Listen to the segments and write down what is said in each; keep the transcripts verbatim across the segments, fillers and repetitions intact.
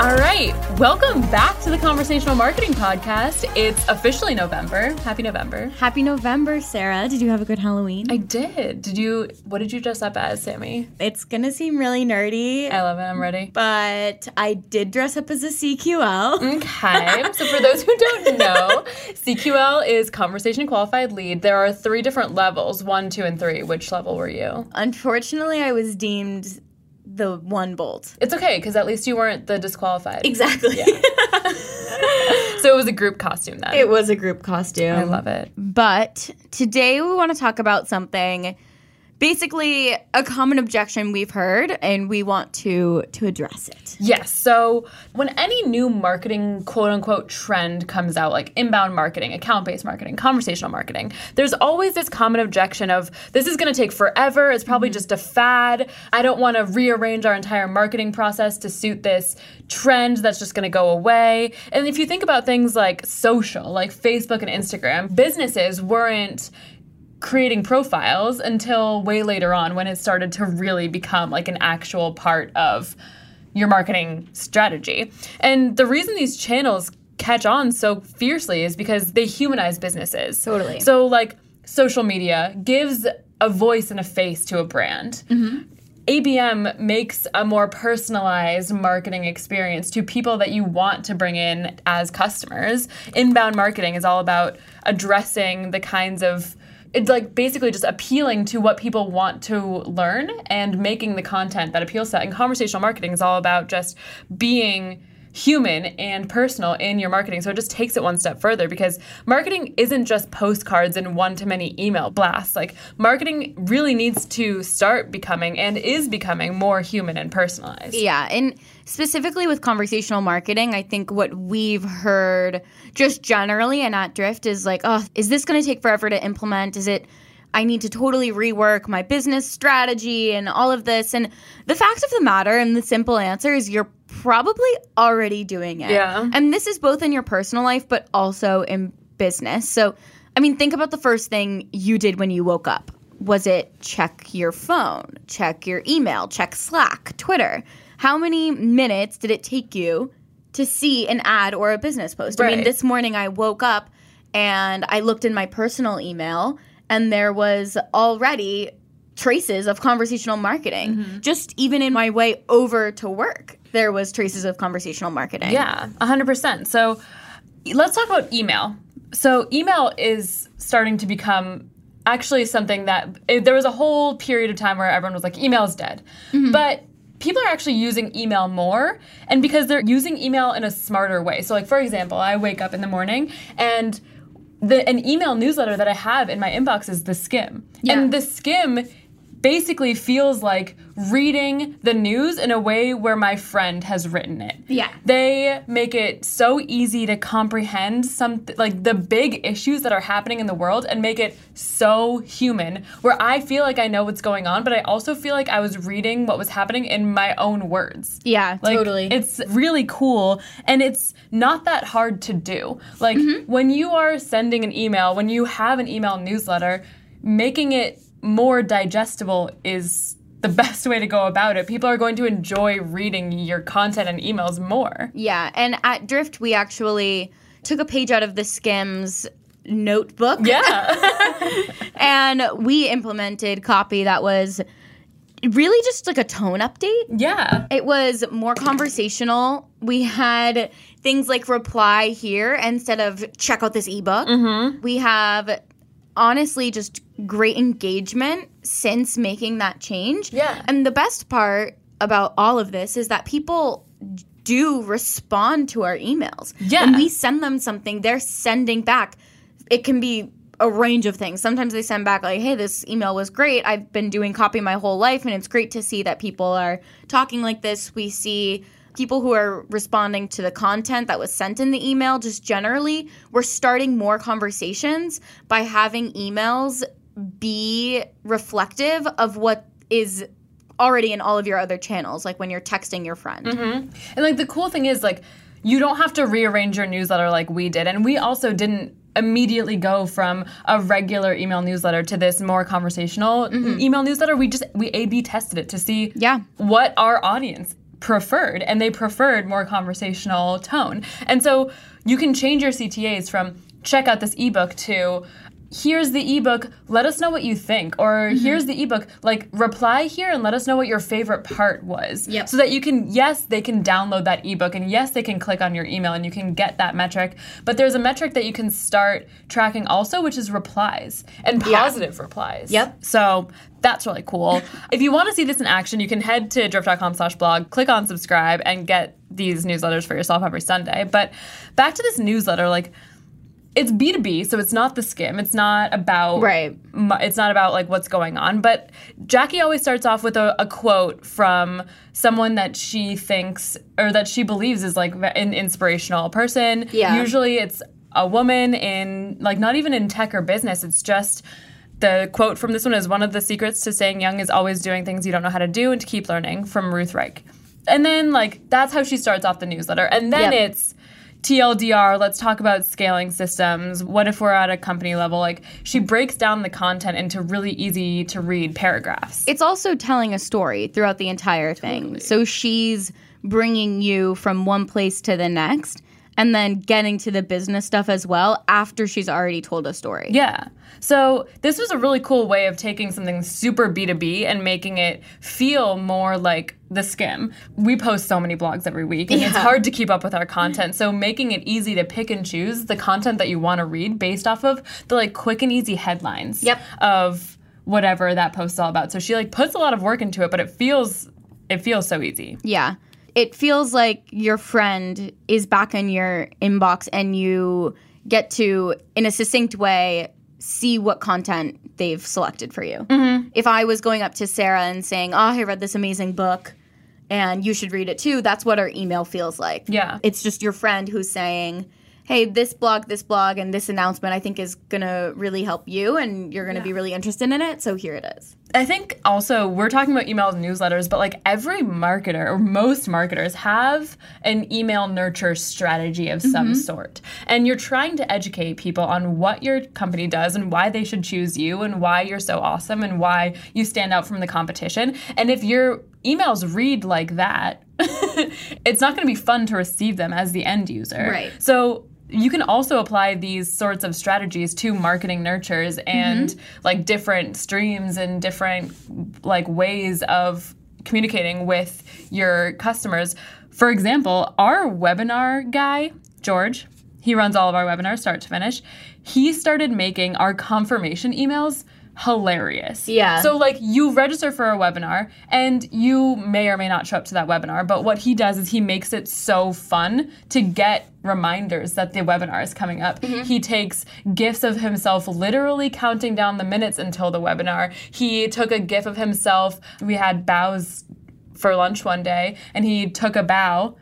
All right. Welcome back to the Conversational Marketing Podcast. It's officially November. Happy November. Happy November, Sarah. Did you have a good Halloween? I did. Did you? What did you dress up as, Sammy? It's going to seem really nerdy. I love it. I'm ready. But I did dress up as a C Q L. Okay. So for those who don't know, C Q L is Conversation Qualified Lead. There are three different levels, one, two, and three. Which level were you? Unfortunately, I was deemed the one bolt. It's okay, because at least you weren't the disqualified. Exactly. Yeah. So it was a group costume then. It was a group costume. I love it. But today we want to talk about something, basically a common objection we've heard, and we want to to address it. Yes. So when any new marketing, quote unquote, trend comes out, like inbound marketing, account-based marketing, conversational marketing, there's always this common objection of, this is going to take forever. It's probably mm-hmm. just a fad. I don't want to rearrange our entire marketing process to suit this trend that's just going to go away. And if you think about things like social, like Facebook and Instagram, businesses weren't creating profiles until way later on when it started to really become like an actual part of your marketing strategy. And the reason these channels catch on so fiercely is because they humanize businesses. Totally. So like social media gives a voice and a face to a brand. Mm-hmm. A B M makes a more personalized marketing experience to people that you want to bring in as customers. Inbound marketing is all about addressing the kinds of It's like basically just appealing to what people want to learn and making the content that appeals to that. And conversational marketing is all about just being human and personal in your marketing. So it just takes it one step further, because marketing isn't just postcards and one-to-many email blasts. Like marketing really needs to start becoming and is becoming more human and personalized. Yeah. And specifically with conversational marketing, I think what we've heard just generally and at Drift is like, oh, is this going to take forever to implement? Is it I need to totally rework my business strategy and all of this? And the fact of the matter and the simple answer is you're probably already doing it. Yeah. And this is both in your personal life, but also in business. So, I mean, think about the first thing you did when you woke up. Was it check your phone, check your email, check Slack, Twitter? How many minutes did it take you to see an ad or a business post? Right. I mean, this morning I woke up and I looked in my personal email, and there was already traces of conversational marketing. Mm-hmm. Just even in my way over to work, there was traces of conversational marketing. Yeah, one hundred percent. So let's talk about email. So email is starting to become actually something that – there was a whole period of time where everyone was like, email is dead. Mm-hmm. But people are actually using email more, and because they're using email in a smarter way. So like, for example, I wake up in the morning and – The, an email newsletter that I have in my inbox is The Skimm. Yeah. And The Skimm basically feels like reading the news in a way where my friend has written it. Yeah. They make it so easy to comprehend some like the big issues that are happening in the world, and make it so human where I feel like I know what's going on, but I also feel like I was reading what was happening in my own words. Yeah, like, totally. It's really cool, and it's not that hard to do. Like mm-hmm. when you are sending an email, when you have an email newsletter, making it more digestible is the best way to go about it. People are going to enjoy reading your content and emails more. Yeah, and at Drift, we actually took a page out of The Skimm's notebook. Yeah. And we implemented copy that was really just like a tone update. Yeah. It was more conversational. We had things like reply here instead of check out this ebook. Mm-hmm. We have honestly just great engagement since making that change. Yeah. And the best part about all of this is that people do respond to our emails. Yeah. When we send them something, they're sending back. It can be a range of things. Sometimes they send back like, hey, this email was great. I've been doing copy my whole life, and it's great to see that people are talking like this. We see people who are responding to the content that was sent in the email. Just generally, we're starting more conversations by having emails be reflective of what is already in all of your other channels, like when you're texting your friend. Mm-hmm. And like the cool thing is, like, you don't have to rearrange your newsletter like we did. And we also didn't immediately go from a regular email newsletter to this more conversational mm-hmm. email newsletter. We just, we A B tested it to see yeah. what our audience preferred, and they preferred more conversational tone. And so you can change your C T As from check out this ebook to here's the ebook, let us know what you think, or mm-hmm. here's the ebook, like reply here and let us know what your favorite part was. Yep. So that you can, yes, they can download that ebook, and yes, they can click on your email and you can get that metric. But there's a metric that you can start tracking also, which is replies and positive yeah. replies. Yep. So that's really cool. If you want to see this in action, you can head to drift dot com slash blog, click on subscribe, and get these newsletters for yourself every Sunday. But back to this newsletter, like, it's B two B, so it's not the skim. It's not about right. It's not about like what's going on. But Jackie always starts off with a, a quote from someone that she thinks or that she believes is like an inspirational person. Yeah. Usually it's a woman in like not even in tech or business. It's just the quote from this one is one of the secrets to staying young is always doing things you don't know how to do and to keep learning, from Ruth Reich. And then like that's how she starts off the newsletter. And then yep. it's T L D R, let's talk about scaling systems. What if we're at a company level? Like, she breaks down the content into really easy to read paragraphs. It's also telling a story throughout the entire thing. Totally. So she's bringing you from one place to the next, and then getting to the business stuff as well after she's already told a story. Yeah. So this was a really cool way of taking something super B two B and making it feel more like the Skim. We post so many blogs every week, and yeah. it's hard to keep up with our content. So making it easy to pick and choose the content that you want to read based off of the like quick and easy headlines yep. of whatever that post's all about. So she like puts a lot of work into it, but it feels it feels so easy. Yeah. It feels like your friend is back in your inbox and you get to, in a succinct way, see what content they've selected for you. Mm-hmm. If I was going up to Sarah and saying, oh, I read this amazing book and you should read it too, that's what our email feels like. Yeah. It's just your friend who's saying, hey, this blog, this blog, and this announcement I think is going to really help you and you're going to yeah. be really interested in it, so here it is. I think also we're talking about emails and newsletters, but like every marketer or most marketers have an email nurture strategy of some mm-hmm. sort. And you're trying to educate people on what your company does and why they should choose you and why you're so awesome and why you stand out from the competition. And if your emails read like that, it's not going to be fun to receive them as the end user. Right. So you can also apply these sorts of strategies to marketing nurtures and mm-hmm. like different streams and different like ways of communicating with your customers. For example, our webinar guy, George, he runs all of our webinars start to finish. He started making our confirmation emails hilarious. Yeah. So like you register for a webinar and you may or may not show up to that webinar, but what he does is he makes it so fun to get reminders that the webinar is coming up. Mm-hmm. He takes GIFs of himself literally counting down the minutes until the webinar. He took a GIF of himself. We had bows for lunch one day and he took a bow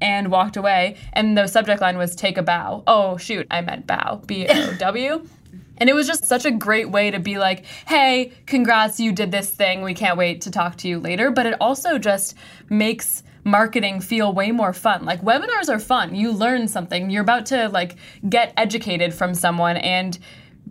and walked away and the subject line was take a bow. Oh shoot, I meant bow. B O W. And it was just such a great way to be like, hey, congrats, you did this thing. We can't wait to talk to you later. But it also just makes marketing feel way more fun. Like webinars are fun. You learn something. You're about to like get educated from someone. And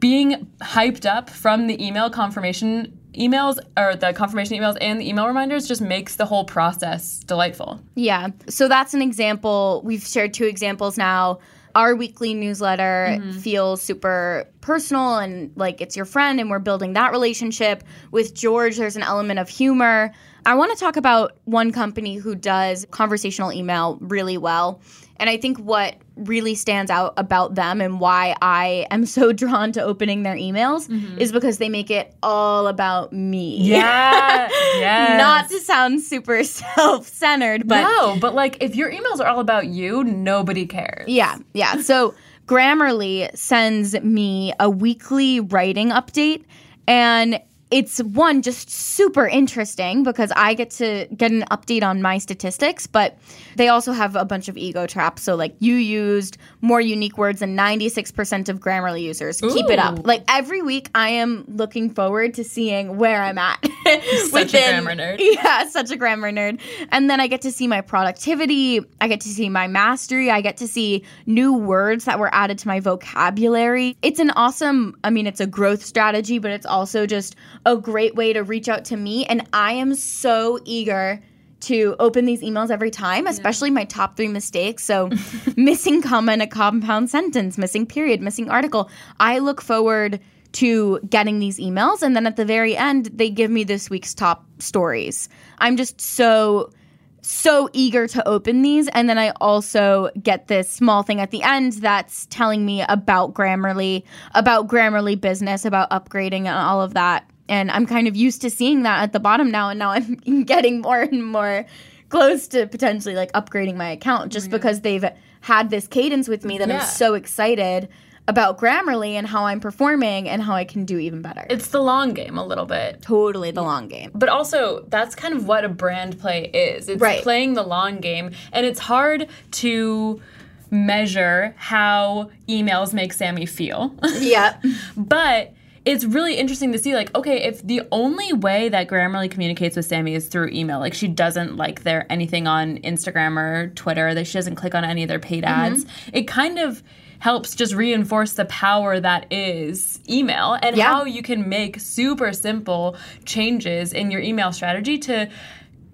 being hyped up from the email confirmation emails or the confirmation emails and the email reminders just makes the whole process delightful. Yeah. So that's an example. We've shared two examples now. Our weekly newsletter mm-hmm. feels super personal and like it's your friend and we're building that relationship. With George, there's an element of humor. I want to talk about one company who does conversational email really well. And I think what really stands out about them and why I am so drawn to opening their emails mm-hmm. is because they make it all about me. Yeah. Yes. Not to sound super self-centered, but no, but like if your emails are all about you, nobody cares. Yeah. Yeah. So Grammarly sends me a weekly writing update, and it's, one, just super interesting because I get to get an update on my statistics, but they also have a bunch of ego traps. So, like, you used more unique words than ninety-six percent of Grammarly users. Ooh. Keep it up. Like, every week I am looking forward to seeing where I'm at. Such within, a grammar nerd. Yeah, such a grammar nerd. And then I get to see my productivity. I get to see my mastery. I get to see new words that were added to my vocabulary. It's an awesome, I mean, it's a growth strategy, but it's also just a great way to reach out to me, and I am so eager to open these emails every time, especially yeah. my top three mistakes. So missing comma in a compound sentence, missing period, missing article. I look forward to getting these emails. And then at the very end, they give me this week's top stories. I'm just so, so eager to open these. And then I also get this small thing at the end that's telling me about Grammarly, about Grammarly business, about upgrading and all of that. And I'm kind of used to seeing that at the bottom now. And now I'm getting more and more close to potentially like upgrading my account just right. because they've had this cadence with me that yeah. I'm so excited about Grammarly and how I'm performing and how I can do even better. It's the long game a little bit. Totally the long game. But also, that's kind of what a brand play is. It's right. playing the long game. And it's hard to measure how emails make Sammy feel. Yeah. But it's really interesting to see, like, okay, if the only way that Grammarly communicates with Sammy is through email, like she doesn't like their anything on Instagram or Twitter, that she doesn't click on any of their paid ads, mm-hmm. it kind of helps just reinforce the power that is email and yeah. how you can make super simple changes in your email strategy to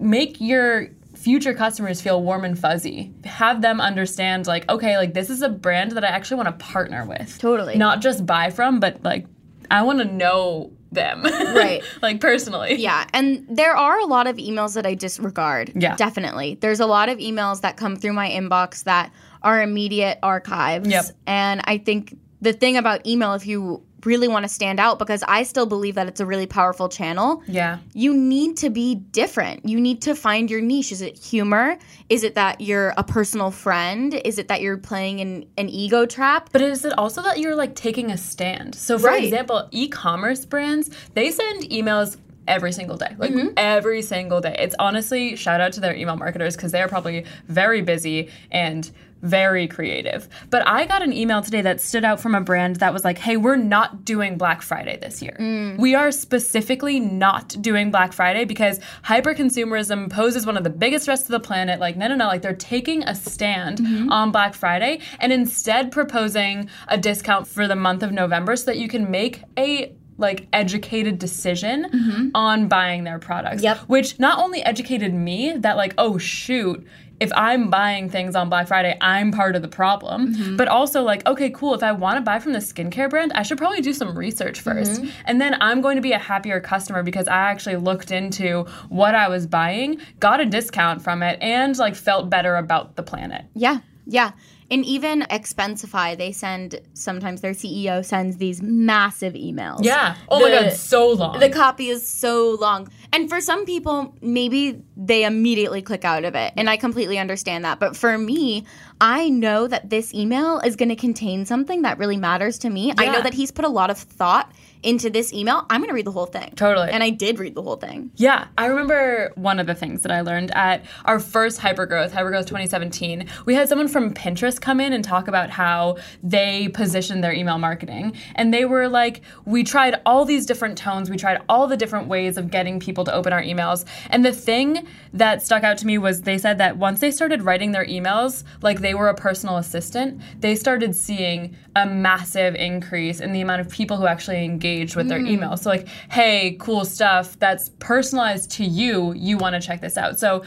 make your future customers feel warm and fuzzy. Have them understand, like, okay, like this is a brand that I actually want to partner with. Totally. Not just buy from, but like I want to know them. Right. Like personally. Yeah. And there are a lot of emails that I disregard. Yeah. Definitely. There's a lot of emails that come through my inbox that our immediate archives. Yep. And I think the thing about email, if you really want to stand out, because I still believe that it's a really powerful channel, yeah. you need to be different. You need to find your niche. Is it humor? Is it that you're a personal friend? Is it that you're playing in an ego trap? But is it also that you're like taking a stand? So for right. example, e-commerce brands, they send emails every single day. Like mm-hmm. every single day. It's honestly, shout out to their email marketers because they're probably very busy and very creative. But I got an email today that stood out from a brand that was like, hey, we're not doing Black Friday this year. Mm. We are specifically not doing Black Friday because hyper-consumerism poses one of the biggest threats to the planet. Like, no, no, no. Like, they're taking a stand mm-hmm. on Black Friday and instead proposing a discount for the month of November so that you can make a like educated decision mm-hmm. on buying their products. Yep. Which not only educated me that like, oh shoot, if I'm buying things on Black Friday, I'm part of the problem. Mm-hmm. But also like, okay, cool, if I want to buy from this skincare brand, I should probably do some research first. Mm-hmm. And then I'm going to be a happier customer because I actually looked into what I was buying, got a discount from it, and like felt better about the planet. Yeah, yeah. And even Expensify, they send, sometimes their C E O sends these massive emails. Yeah. Oh the, my God, so long. The copy is so long. And for some people, maybe they immediately click out of it. And I completely understand that. But for me, I know that this email is going to contain something that really matters to me. Yeah. I know that he's put a lot of thought into this email. I'm going to read the whole thing. Totally. And I did read the whole thing. Yeah. I remember one of the things that I learned at our first Hypergrowth, Hypergrowth twenty seventeen, we had someone from Pinterest come in and talk about how they positioned their email marketing. And they were like, we tried all these different tones. We tried all the different ways of getting people to open our emails. And the thing that stuck out to me was they said that once they started writing their emails, like they were a personal assistant, they started seeing a massive increase in the amount of people who actually engage with their mm. email. So like, hey, cool stuff that's personalized to you. You want to check this out. So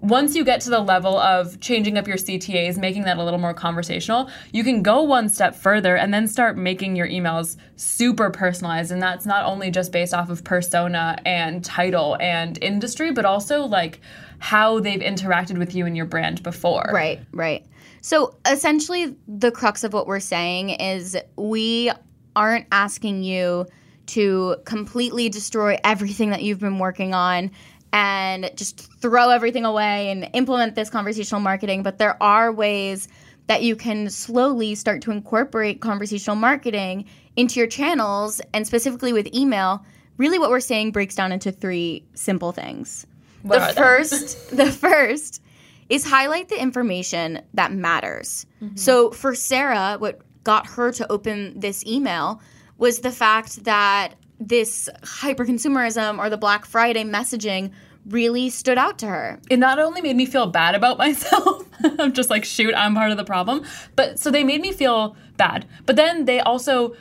once you get to the level of changing up your C T As, making that a little more conversational, you can go one step further and then start making your emails super personalized. And that's not only just based off of persona and title and industry, but also like how they've interacted with you and your brand before. Right, right. So essentially the crux of what we're saying is we aren't asking you to completely destroy everything that you've been working on and just throw everything away and implement this conversational marketing. But there are ways that you can slowly start to incorporate conversational marketing into your channels, and specifically with email. Really what we're saying breaks down into three simple things. What the first, the first is highlight the information that matters. Mm-hmm. So for Sarah, what got her to open this email was the fact that this hyper-consumerism or the Black Friday messaging really stood out to her. It not only made me feel bad about myself, I'm just like, shoot, I'm part of the problem, but so they made me feel bad. But then they also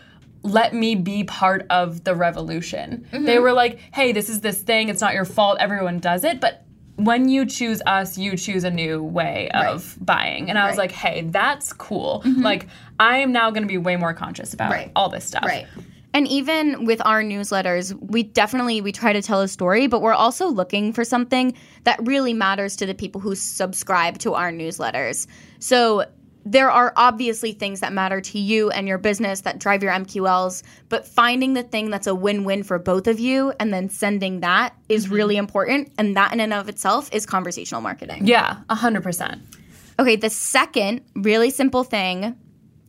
let me be part of the revolution. Mm-hmm. They were like, hey, this is this thing. It's not your fault. Everyone does it. But when you choose us, you choose a new way of right. buying. And I right. was like, hey, that's cool. Mm-hmm. Like, I am now going to be way more conscious about right. all this stuff. Right. And even with our newsletters, we definitely, we try to tell a story, but we're also looking for something that really matters to the people who subscribe to our newsletters. So there are obviously things that matter to you and your business that drive your M Q Ls, but finding the thing that's a win-win for both of you and then sending that is mm-hmm. really important. And that in and of itself is conversational marketing. Yeah, one hundred percent. Okay, the second really simple thing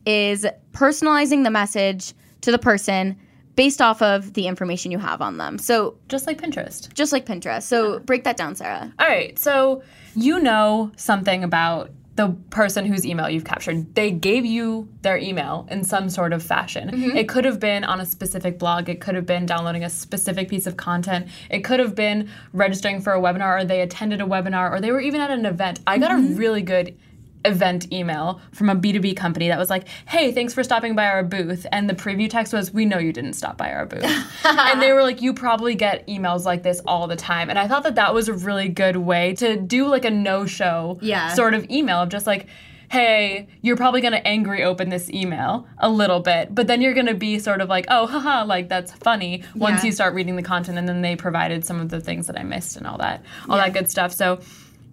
is personalizing the message to the person based off of the information you have on them. So just like Pinterest. Just like Pinterest. So yeah. break that down, Sarah. All right, so you know something about the person whose email you've captured. They gave you their email in some sort of fashion. Mm-hmm. It could have been on a specific blog. It could have been downloading a specific piece of content. It could have been registering for a webinar, or they attended a webinar, or they were even at an event. I got mm-hmm. a really good event email from a B two B company that was like, hey, thanks for stopping by our booth. And the preview text was, we know you didn't stop by our booth. And they were like, you probably get emails like this all the time. And I thought that that was a really good way to do like a no-show yeah. sort of email of just like, hey, you're probably going to angry open this email a little bit, but then you're going to be sort of like, oh, haha, like that's funny once yeah. you start reading the content. And then they provided some of the things that I missed and all that, all yeah. that good stuff. So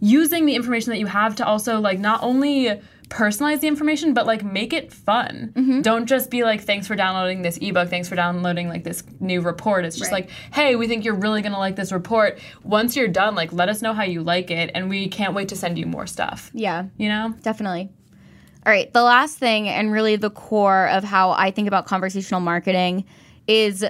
using the information that you have to also, like, not only personalize the information, but, like, make it fun. Mm-hmm. Don't just be like, thanks for downloading this ebook. Thanks for downloading, like, this new report. It's just right. like, hey, we think you're really going to like this report. Once you're done, like, let us know how you like it, and we can't wait to send you more stuff. Yeah. You know? Definitely. All right. The last thing, and really the core of how I think about conversational marketing, is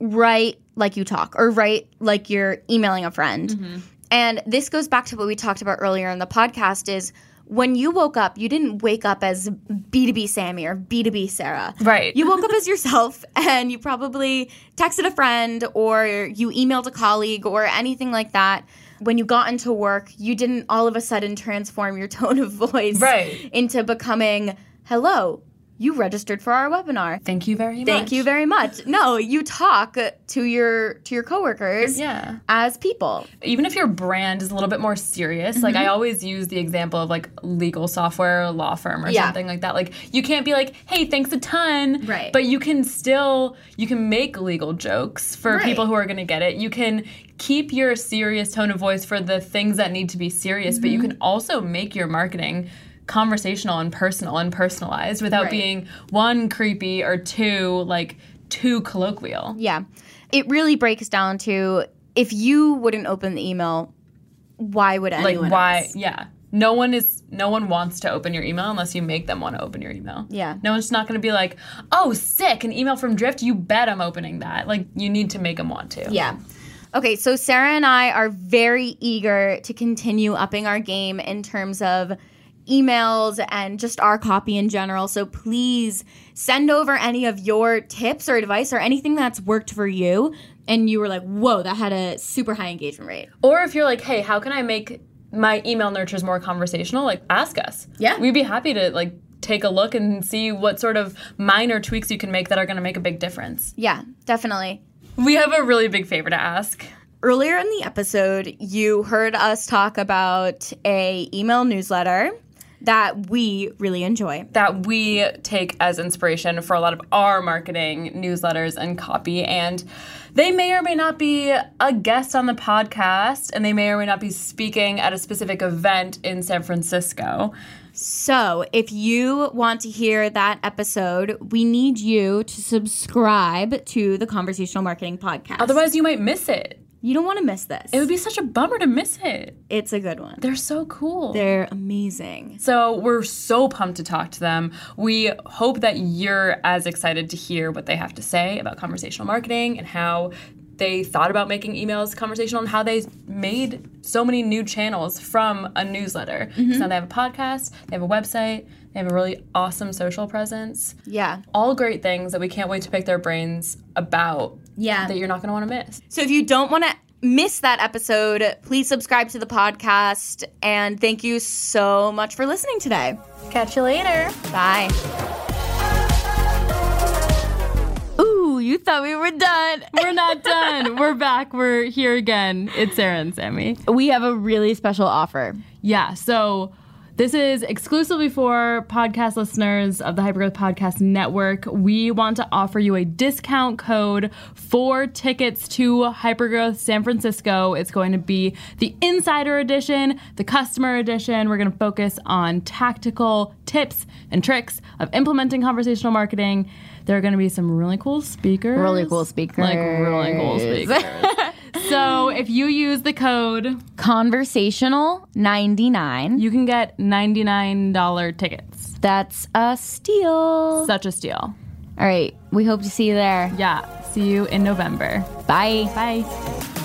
write like you talk, or write like you're emailing a friend. Mm-hmm. And this goes back to what we talked about earlier in the podcast is when you woke up, you didn't wake up as B two B Sammy or B two B Sarah. Right. You woke up as yourself, and you probably texted a friend, or you emailed a colleague, or anything like that. When you got into work, you didn't all of a sudden transform your tone of voice right. into becoming, hello, you registered for our webinar. Thank you very much. Thank you very much. No, you talk to your to your coworkers yeah. as people. Even if your brand is a little bit more serious, mm-hmm. like I always use the example of like legal software or law firm or yeah. something like that. Like you can't be like, hey, thanks a ton. Right. But you can still, you can make legal jokes for right. people who are going to get it. You can keep your serious tone of voice for the things that need to be serious, mm-hmm. but you can also make your marketing conversational and personal and personalized without right. being, one, creepy, or two, like, too colloquial. Yeah. It really breaks down to, if you wouldn't open the email, why would anyone Like, why? Else? Yeah. No one is. No one wants to open your email unless you make them want to open your email. Yeah. No one's not going to be like, oh, sick, an email from Drift? You bet I'm opening that. Like, you need to make them want to. Yeah. Okay, so Sarah and I are very eager to continue upping our game in terms of emails and just our copy in general. So please send over any of your tips or advice or anything that's worked for you and you were like, whoa, that had a super high engagement rate. Or if you're like, hey, how can I make my email nurtures more conversational? Like, ask us. Yeah. We'd be happy to like take a look and see what sort of minor tweaks you can make that are going to make a big difference. Yeah, definitely. We have a really big favor to ask. Earlier in the episode, you heard us talk about a email newsletter that we really enjoy. That we take as inspiration for a lot of our marketing newsletters and copy. And they may or may not be a guest on the podcast. And they may or may not be speaking at a specific event in San Francisco. So if you want to hear that episode, we need you to subscribe to the Conversational Marketing Podcast. Otherwise, you might miss it. You don't want to miss this. It would be such a bummer to miss it. It's a good one. They're so cool. They're amazing. So we're so pumped to talk to them. We hope that you're as excited to hear what they have to say about conversational marketing and how they thought about making emails conversational and how they made so many new channels from a newsletter. Mm-hmm. So now they have a podcast, they have a website, they have a really awesome social presence. Yeah. All great things that we can't wait to pick their brains about. Yeah. That you're not going to want to miss. So if you don't want to miss that episode, please subscribe to the podcast. And thank you so much for listening today. Catch you later. Bye. Ooh, You thought we were done. We're not done. We're back. We're here again. It's Sarah and Sammy. We have a really special offer. Yeah. So this is exclusively for podcast listeners of the Hypergrowth Podcast Network. We want to offer you a discount code for tickets to Hypergrowth San Francisco. It's going to be the Insider Edition, the Customer Edition. We're going to focus on tactical tips and tricks of implementing conversational marketing. There are going to be some really cool speakers. Really cool speakers. Like really cool speakers. So if you use the code Conversational ninety-nine, you can get ninety-nine dollars tickets. That's a steal. Such a steal. All right. We hope to see you there. Yeah. See you in November. Bye. Bye.